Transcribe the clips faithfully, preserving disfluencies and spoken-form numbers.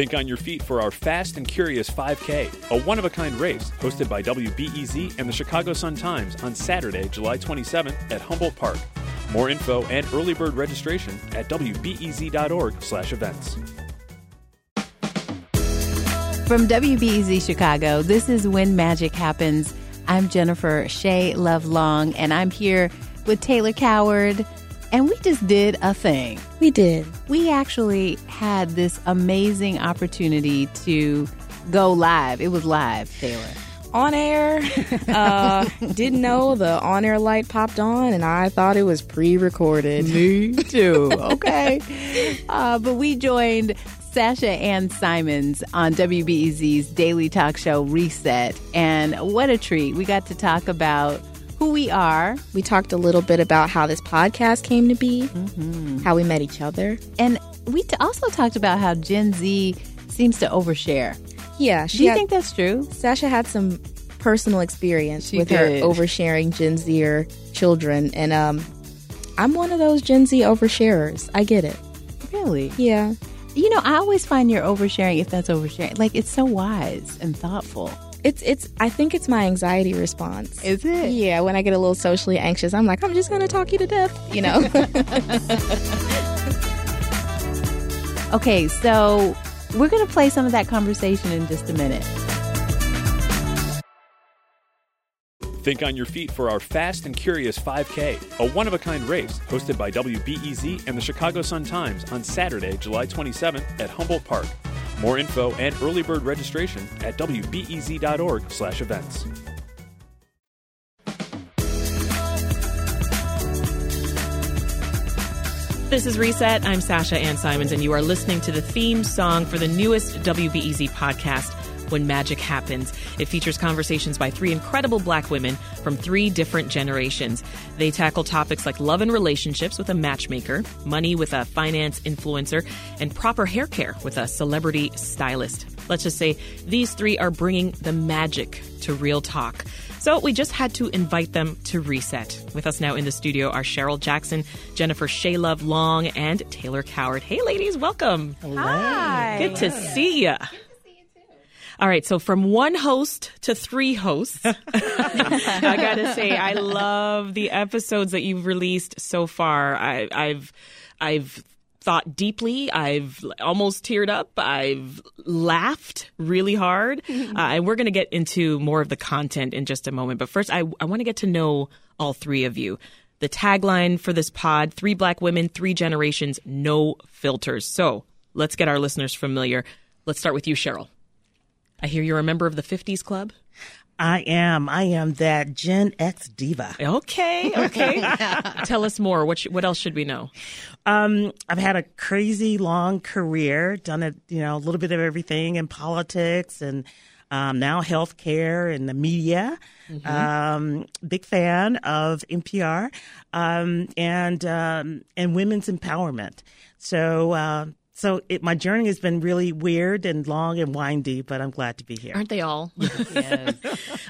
Think on your feet for our Fast and Curious five K, a one-of-a-kind race hosted by W B E Z and the Chicago Sun-Times on Saturday, July twenty-seventh at Humboldt Park. More info and early bird registration at W B E Z dot org slash events. From W B E Z Chicago, this is When Magic Happens. I'm Jennifer Shea Love-Long, and I'm here with Taylor Coward. And we just did a thing. We did. We actually had this amazing opportunity to go live. It was live, Taylor. On air. Uh, didn't know the on-air light popped on, and I thought it was pre-recorded. Me too. Okay. Uh, but we joined Sasha Ann Simons on W B E Z's daily talk show, Reset. And what a treat. We got to talk about who we are. We talked a little bit about how this podcast came to be, mm-hmm. how we met each other. And we t- also talked about how Gen Z seems to overshare. Yeah. She Do you had, think that's true? Sasha had some personal experience she with did. her oversharing Gen Zer children. And um, I'm one of those Gen Z oversharers. I get it. Really? Yeah. You know, I always find your oversharing, if that's oversharing, like it's so wise and thoughtful. It's, it's, I think it's my anxiety response. Is it? Yeah, when I get a little socially anxious, I'm like, I'm just going to talk you to death, you know? Okay, so we're going to play some of that conversation in just a minute. Think on your feet for our Fast and Curious five K, a one-of-a-kind race hosted by W B E Z and the Chicago Sun-Times on Saturday, July twenty-seventh at Humboldt Park. More info and early bird registration at W B E Z dot org slash events. This is Reset. I'm Sasha Ann Simons, and you are listening to the theme song for the newest W B E Z podcast, When Magic Happens. It features conversations by three incredible Black women from three different generations. They tackle topics like love and relationships with a matchmaker, money with a finance influencer, and proper hair care with a celebrity stylist. Let's just say these three are bringing the magic to real talk. So we just had to invite them to Reset. With us now in the studio are Cheryl Jackson, Jennifer Shea Love-Long, and Taylor Coward. Hey, ladies, welcome. Hello. Hi. Good to see ya. All right, so from one host to three hosts, I got to say, I love the episodes that you've released so far. I, I've I've thought deeply. I've almost teared up. I've laughed really hard. Uh, and we're going to get into more of the content in just a moment. But first, I, I want to get to know all three of you. The tagline for this pod, three Black women, three generations, no filters. So let's get our listeners familiar. Let's start with you, Cheryl. I hear you're a member of the fifties Club. I am. I am that Gen X diva. Okay, okay. Tell us more. What sh- what else should we know? Um, I've had a crazy long career, done a, you know, a little bit of everything in politics and um, now healthcare and the media. Mm-hmm. Um, big fan of N P R um, and um, and women's empowerment. So. Uh, So it, my journey has been really weird and long and windy, but I'm glad to be here. Aren't they all? Yes.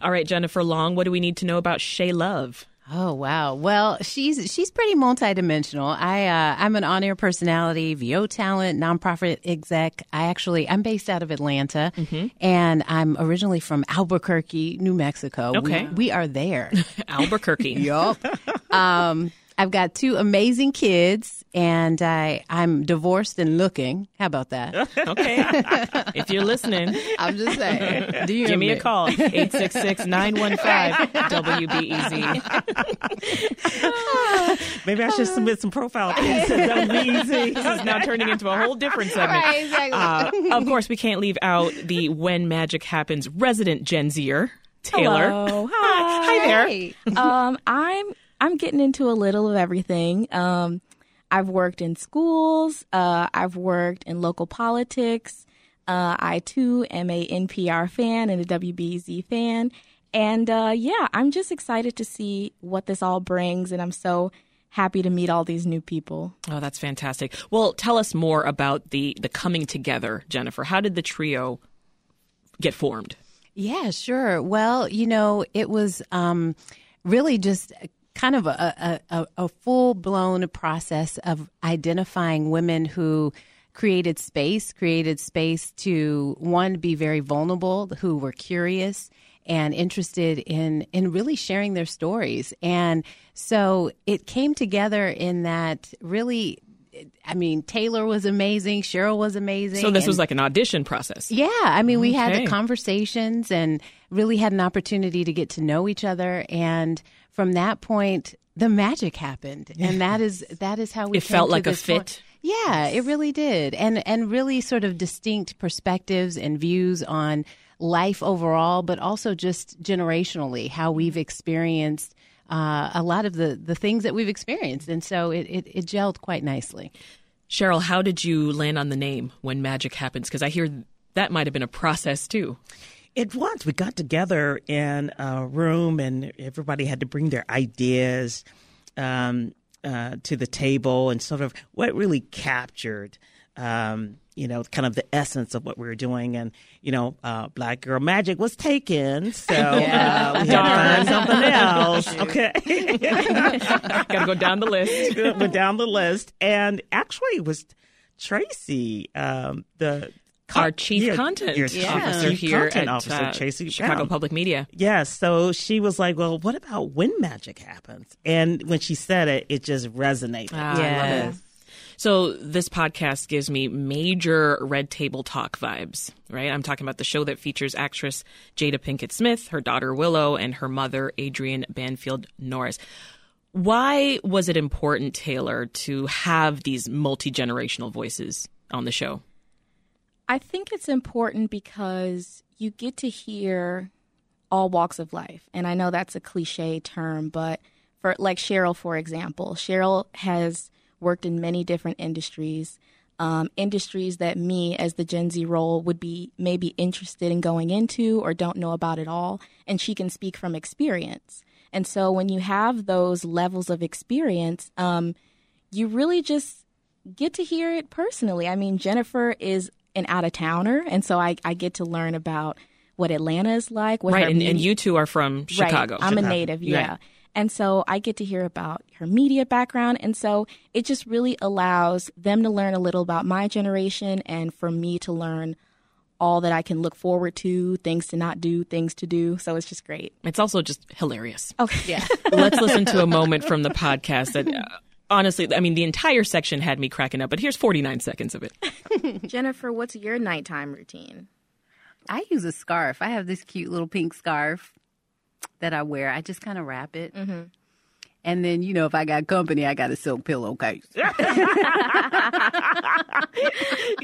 All right, Jennifer Long, what do we need to know about Shea Love? Oh, wow. Well, she's she's pretty multidimensional. I, uh, I'm an on-air personality, V O talent, nonprofit exec. I actually, I'm based out of Atlanta, mm-hmm. and I'm originally from Albuquerque, New Mexico. Okay. We, we are there. Albuquerque. Yup. Um I've got two amazing kids, and I, I'm divorced and looking. How about that? Okay. If you're listening. I'm just saying. Do you Give me it? a call. eight six six, nine one five, W B E Z. Maybe I should submit some profile things to W B E Z. This is now turning into a whole different segment. Right, exactly. Uh, of course, we can't leave out the When Magic Happens resident Gen Zer, Taylor. Hello. Hi. Hi there. Hey. Um, I'm... I'm getting into a little of everything. Um, I've worked in schools. Uh, I've worked in local politics. Uh, I, too, am a N P R fan and a W B E Z fan. And, uh, yeah, I'm just excited to see what this all brings. And I'm so happy to meet all these new people. Oh, that's fantastic. Well, tell us more about the, the coming together, Jennifer. How did the trio get formed? Yeah, sure. Well, you know, it was um, really just – kind of a, a, a full-blown process of identifying women who created space, created space to, one, be very vulnerable, who were curious and interested in, in really sharing their stories. And so it came together in that really, I mean, Taylor was amazing. Cheryl was amazing. So this and, was like an audition process. Yeah. I mean, we okay. had the conversations and really had an opportunity to get to know each other. And from that point, the magic happened. Yes. And that is that is how we It came felt to like this a fit. Point. Yeah, it really did. And and really sort of distinct perspectives and views on life overall, but also just generationally, how we've experienced Uh, a lot of the, the things that we've experienced. And so it, it, it gelled quite nicely. Cheryl, how did you land on the name When Magic Happens? Because I hear that might have been a process, too. It was. We got together in a room and everybody had to bring their ideas um, uh, to the table and sort of what really captured Um, you know, kind of the essence of what we were doing. And, you know, uh, Black Girl Magic was taken, so yeah. uh, we had to find something else. Okay. Got to go down the list. Went down the list. And actually it was Tracy, um, the... Our chief yeah, content your yeah. officer chief here content at officer, uh, Tracy Chicago Brown. Public Media. Yes. Yeah, so she was like, well, what about When Magic Happens? And when she said it, it just resonated. Ah, yes. I love it. So this podcast gives me major Red Table Talk vibes, right? I'm talking about the show that features actress Jada Pinkett Smith, her daughter Willow, and her mother, Adrienne Banfield-Norris. Why was it important, Taylor, to have these multi-generational voices on the show? I think it's important because you get to hear all walks of life. And I know that's a cliche term, but for like Cheryl, for example, Cheryl has worked in many different industries, um, industries that me as the Gen Z role would be maybe interested in going into or don't know about at all. And she can speak from experience. And so when you have those levels of experience, um, you really just get to hear it personally. I mean, Jennifer is an out-of-towner, and so I, I get to learn about what Atlanta is like. What right, and, media- and you two are from Chicago. Right. I'm Chicago. a native, yeah. Right. And so I get to hear about her media background. And so it just really allows them to learn a little about my generation and for me to learn all that I can look forward to, things to not do, things to do. So it's just great. It's also just hilarious. Okay. Yeah. Let's listen to a moment from the podcast that uh, honestly, I mean, the entire section had me cracking up, but here's forty-nine seconds of it. Jennifer, what's your nighttime routine? I use a scarf. I have this cute little pink scarf that I wear. I just kind of wrap it. Mm-hmm. And then, you know, if I got company, I got a silk pillowcase. You're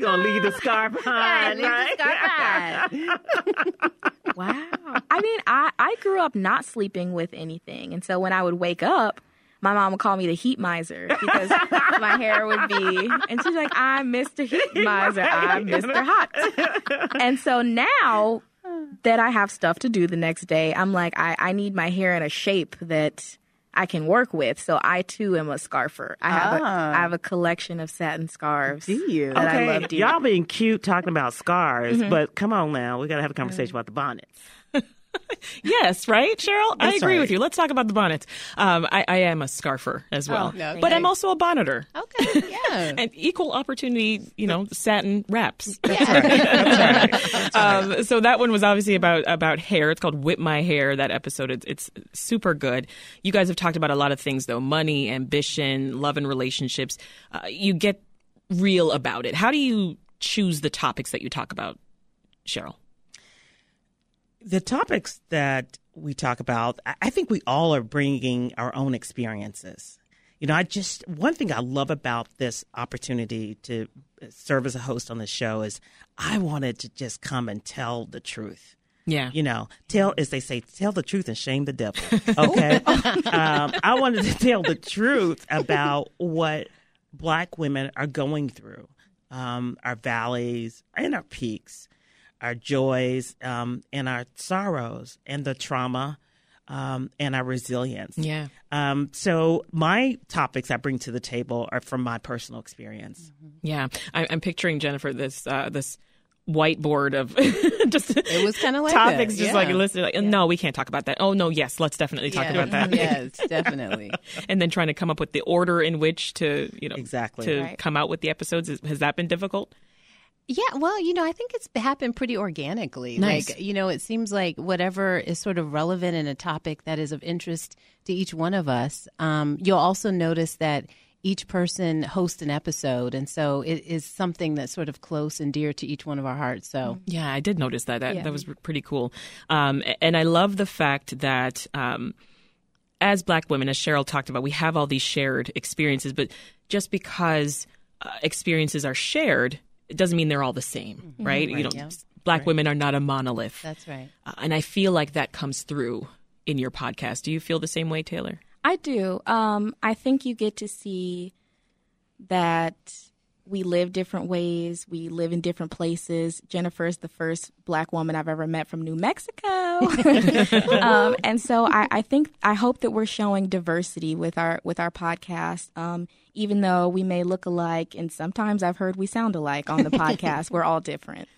going to leave the scarf behind, yeah, leave right? the scarf behind. Wow. I mean, I, I grew up not sleeping with anything. And so when I would wake up, my mom would call me the heat miser because my hair would be, and she's like, I'm Mister Heat Miser. I'm Mister Hot. And so now that I have stuff to do the next day, I'm like, I, I need my hair in a shape that I can work with. So I, too, am a scarfer. I have, ah. a, I have a collection of satin scarves. Do you? That okay. I love doing. Y'all being cute talking about scarves, mm-hmm. but come on now. We got to have a conversation mm-hmm. about the bonnets. Yes, right, Cheryl? That's I agree right. with you. Let's talk about the bonnets. Um, I, I am a scarfer as well, oh, no, but I'm also a bonneter. Okay, yeah. And equal opportunity, you know, satin wraps. That's right. That's right. That's right. Um, so that one was obviously about, about hair. It's called Whip My Hair, that episode. It's, it's super good. You guys have talked about a lot of things, though. Money, ambition, love and relationships. Uh, you get real about it. How do you choose the topics that you talk about, Cheryl? The topics that we talk about, I think we all are bringing our own experiences. You know, I just, one thing I love about this opportunity to serve as a host on the show is I wanted to just come and tell the truth. Yeah. You know, tell, as they say, tell the truth and shame the devil. Okay. um, I wanted to tell the truth about what Black women are going through, um, our valleys and our peaks, our joys um, and our sorrows and the trauma um, and our resilience. Yeah. Um, so my topics I bring to the table are from my personal experience. Mm-hmm. Yeah. I, I'm picturing, Jennifer, this uh, this whiteboard of just it was kind of like topics that. Just yeah. like listed like yeah. no, we can't talk about that. Oh no, yes, let's definitely talk yeah. about that. Yes, definitely. And then trying to come up with the order in which to, you know, exactly. to right. come out with the episodes. Has that been difficult? Yeah, well, you know, I think it's happened pretty organically. Nice. Like, you know, it seems like whatever is sort of relevant in a topic that is of interest to each one of us. Um, you'll also notice that each person hosts an episode, and so it is something that's sort of close and dear to each one of our hearts. So yeah, I did notice that. That, yeah. that was pretty cool. Um, and I love the fact that um, as Black women, as Cheryl talked about, we have all these shared experiences, but just because uh, experiences are shared, it doesn't mean they're all the same, right? Mm-hmm. You don't, yeah. Black right. women are not a monolith. That's right. Uh, and I feel like that comes through in your podcast. Do you feel the same way, Taylor? I do. Um, I think you get to see that we live different ways. We live in different places. Jennifer is the first Black woman I've ever met from New Mexico. um, and so I, I think I hope that we're showing diversity with our with our podcast, um, even though we may look alike. And sometimes I've heard we sound alike on the podcast. We're all different.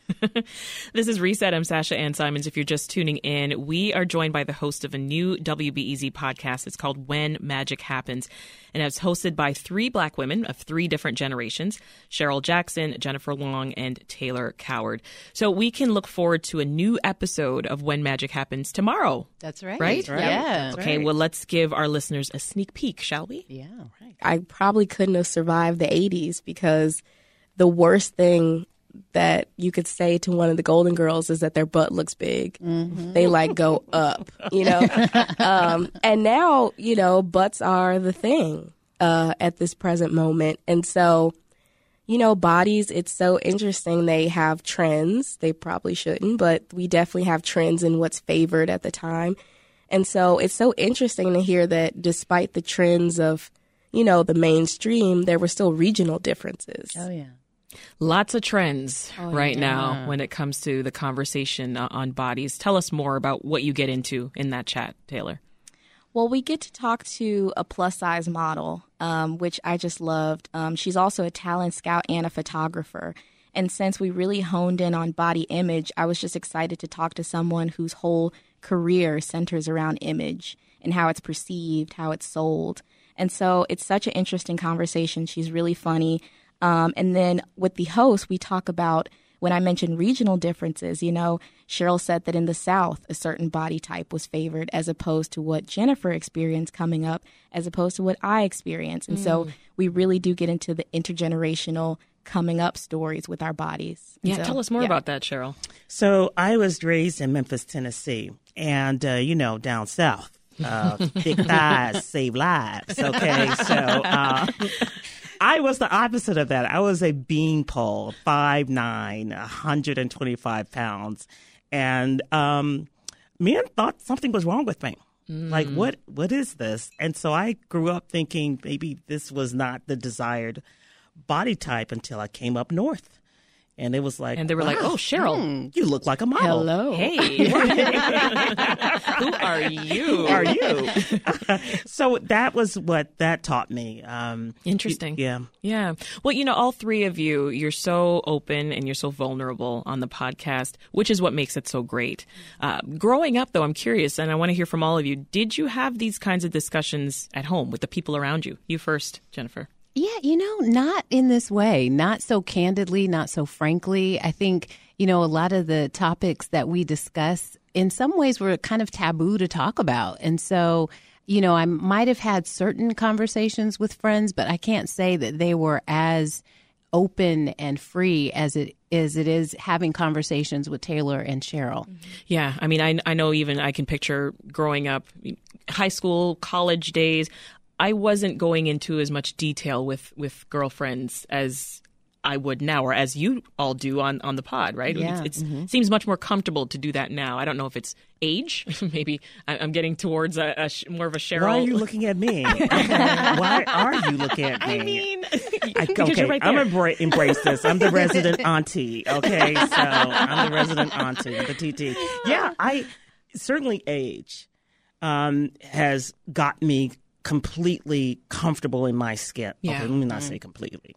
This is Reset. I'm Sasha Ann Simons. If you're just tuning in, we are joined by the host of a new W B E Z podcast. It's called When Magic Happens, and it's hosted by three Black women of three different generations, Cheryl Jackson, Jennifer Long, and Taylor Coward. So we can look forward to a new episode of When Magic Happens tomorrow. That's right. Right? That's right. Yeah. Okay, right. Well, let's give our listeners a sneak peek, shall we? Yeah. Right. I probably couldn't have survived the eighties because the worst thing that you could say to one of the Golden Girls is that their butt looks big. Mm-hmm. They like go up, you know. um, and now, you know, butts are the thing uh, at this present moment. And so, you know, bodies, it's so interesting. They have trends. They probably shouldn't, but we definitely have trends in what's favored at the time. And so it's so interesting to hear that despite the trends of, you know, the mainstream, there were still regional differences. Oh, yeah. Lots of trends oh, right yeah. now when it comes to the conversation on bodies. Tell us more about what you get into in that chat, Taylor. Well, we get to talk to a plus-size model, um, which I just loved. Um, she's also a talent scout and a photographer. And since we really honed in on body image, I was just excited to talk to someone whose whole career centers around image and how it's perceived, how it's sold. And so it's such an interesting conversation. She's really funny. Um, and then with the host, we talk about, when I mentioned regional differences, you know, Cheryl said that in the South, a certain body type was favored as opposed to what Jennifer experienced coming up, as opposed to what I experienced. And mm. so we really do get into the intergenerational coming up stories with our bodies. Yeah, so, tell us more yeah. about that, Cheryl. So I was raised in Memphis, Tennessee, and, uh, you know, down South, uh, thick thighs save lives. Okay, so... Uh, I was the opposite of that. I was a beanpole, five nine, one hundred twenty-five pounds. And um, men thought something was wrong with me. Mm. Like, what? what is this? And so I grew up thinking maybe this was not the desired body type until I came up north. And it was like, and they were wow, like, oh, Cheryl, hmm, you look like a model. Hello. Hey. Who are you? Who are you? So that was what that taught me. Um, Interesting. Y- yeah. Yeah. Well, you know, all three of you, you're so open and you're so vulnerable on the podcast, which is what makes it so great. Uh, growing up, though, I'm curious, and I want to hear from all of you. Did you have these kinds of discussions at home with the people around you? You first, Jennifer. Yeah, you know, not in this way, not so candidly, not so frankly. I think, you know, a lot of the topics that we discuss in some ways were kind of taboo to talk about. And so, you know, I might have had certain conversations with friends, but I can't say that they were as open and free as it is it is having conversations with Taylor and Cheryl. Yeah. I mean, I, I know even I can picture growing up, high school, college days. I wasn't going into as much detail with, with girlfriends as I would now, or as you all do on, on the pod, right? Yeah. It mm-hmm. seems much more comfortable to do that now. I don't know if it's age. Maybe I'm getting towards a, a sh- more of a Cheryl. Why are you looking at me? Why are you looking at me? I mean, I, okay, right I'm going embra- to embrace this. I'm the resident auntie, okay? So I'm the resident auntie, the T T. Yeah, I certainly age um, has got me completely comfortable in my skin. Yeah. Okay, let me not mm-hmm. say completely.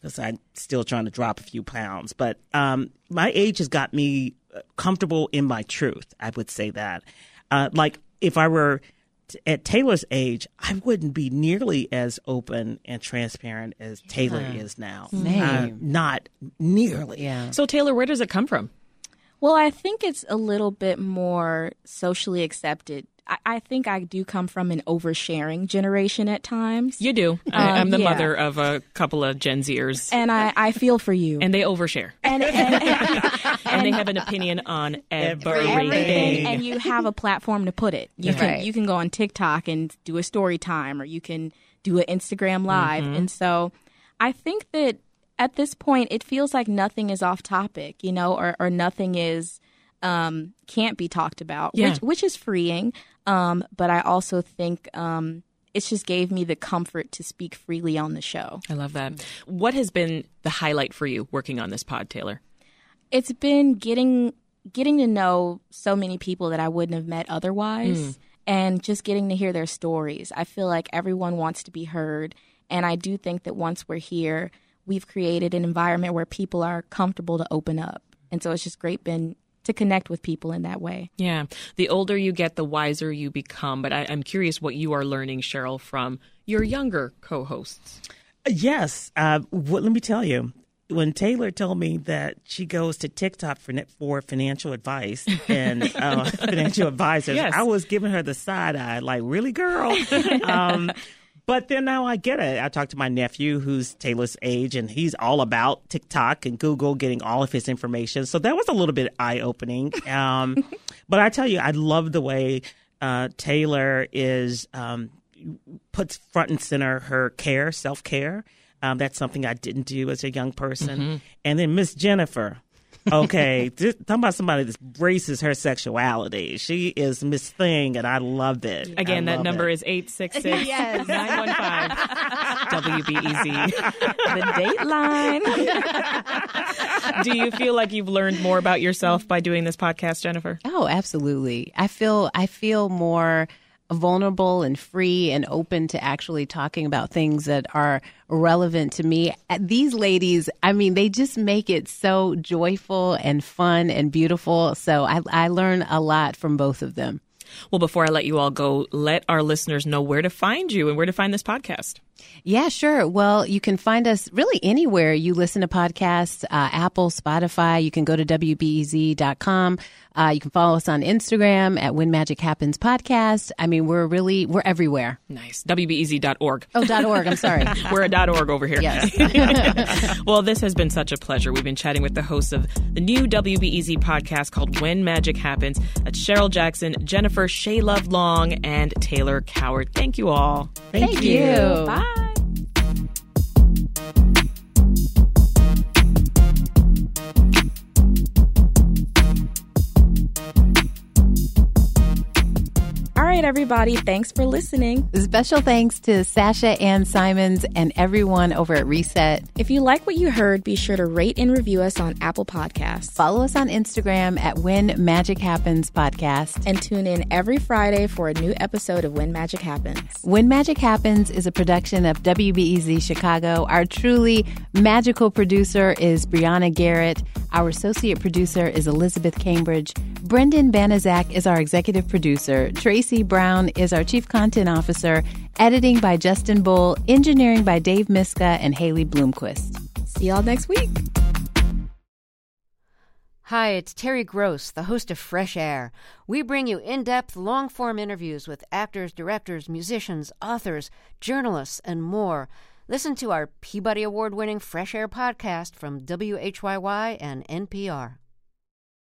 because I'm still trying to drop a few pounds. But um, my age has got me comfortable in my truth. I would say that. Uh, like if I were t- at Taylor's age, I wouldn't be nearly as open and transparent as yeah. Taylor is now. Uh, not nearly. Yeah. So Taylor, where does it come from? Well, I think it's a little bit more socially accepted. I, I think I do come from an oversharing generation at times. You do. Um, I, I'm the yeah. mother of a couple of Gen Zers. And I, I feel for you. And they overshare. And, and, and, and they have an opinion on everything. everything. And you have a platform to put it. You, right. can, you can go on TikTok and do a story time, or you can do an Instagram Live. Mm-hmm. And so I think that at this point, it feels like nothing is off topic, you know, or, or nothing is um, can't be talked about, yeah. which, which is freeing. Um, but I also think um, it just gave me the comfort to speak freely on the show. I love that. What has been the highlight for you working on this pod, Taylor? It's been getting getting to know so many people that I wouldn't have met otherwise, mm. and just getting to hear their stories. I feel like everyone wants to be heard. And I do think that once we're here, we've created an environment where people are comfortable to open up. And so it's just great been to connect with people in that way. Yeah. The older you get, the wiser you become. But I, I'm curious what you are learning, Cheryl, from your younger co-hosts. Yes. Uh, what, let me tell you, when Taylor told me that she goes to TikTok for, for financial advice and uh, financial advisors, yes. I was giving her the side eye like, really, girl? Um But then now I get it. I talked to my nephew, who's Taylor's age, and he's all about TikTok and Google, getting all of his information. So that was a little bit eye-opening. Um, but I tell you, I love the way uh, Taylor is um, puts front and center her care, self-care. Um, that's something I didn't do as a young person. Mm-hmm. And then Miss Jennifer. Okay, just talking about somebody that braces her sexuality. She is Miss Thing, and I love it. Again, love that number it. Is eight six six, nine one five W B E Z. The Dateline. Do you feel like you've learned more about yourself by doing this podcast, Jennifer? Oh, absolutely. I feel I feel more vulnerable and free and open to actually talking about things that are relevant to me. These ladies, I mean, they just make it so joyful and fun and beautiful. So I, I learn a lot from both of them. Well, before I let you all go, let our listeners know where to find you and where to find this podcast. Yeah, sure. Well, you can find us really anywhere you listen to podcasts, uh, Apple, Spotify. You can go to W B E Z dot com. Uh, you can follow us on Instagram at When Magic Happens Podcast. I mean, we're really, we're everywhere. Nice. W B E Z dot org. Oh, .org. I'm sorry. We're a .org over here. Yes. Well, this has been such a pleasure. We've been chatting with the hosts of the new W B E Z podcast called When Magic Happens. That's Cheryl Jackson, Jennifer Shea Love-Long, and Taylor Coward. Thank you all. Thank, Thank you. you. Bye. All right, everybody, thanks for listening. Special thanks to Sasha Ann Simons and everyone over at Reset. If you like what you heard, be sure to rate and review us on Apple Podcasts. Follow us on Instagram at When Magic Happens Podcast. And tune in every Friday for a new episode of When Magic Happens. When Magic Happens is a production of W B E Z Chicago. Our truly magical producer is Brianna Garrett. Our associate producer is Elizabeth Cambridge. Brendan Banaszak is our executive producer. Tracy Brown is our chief content officer. Editing by Justin Bull. Engineering by Dave Miska and Haley Bloomquist. See y'all next week. Hi, it's Terry Gross, the host of Fresh Air. We bring you in-depth, long-form interviews with actors, directors, musicians, authors, journalists, and more. Listen to our Peabody Award-winning Fresh Air podcast from W H Y Y and N P R.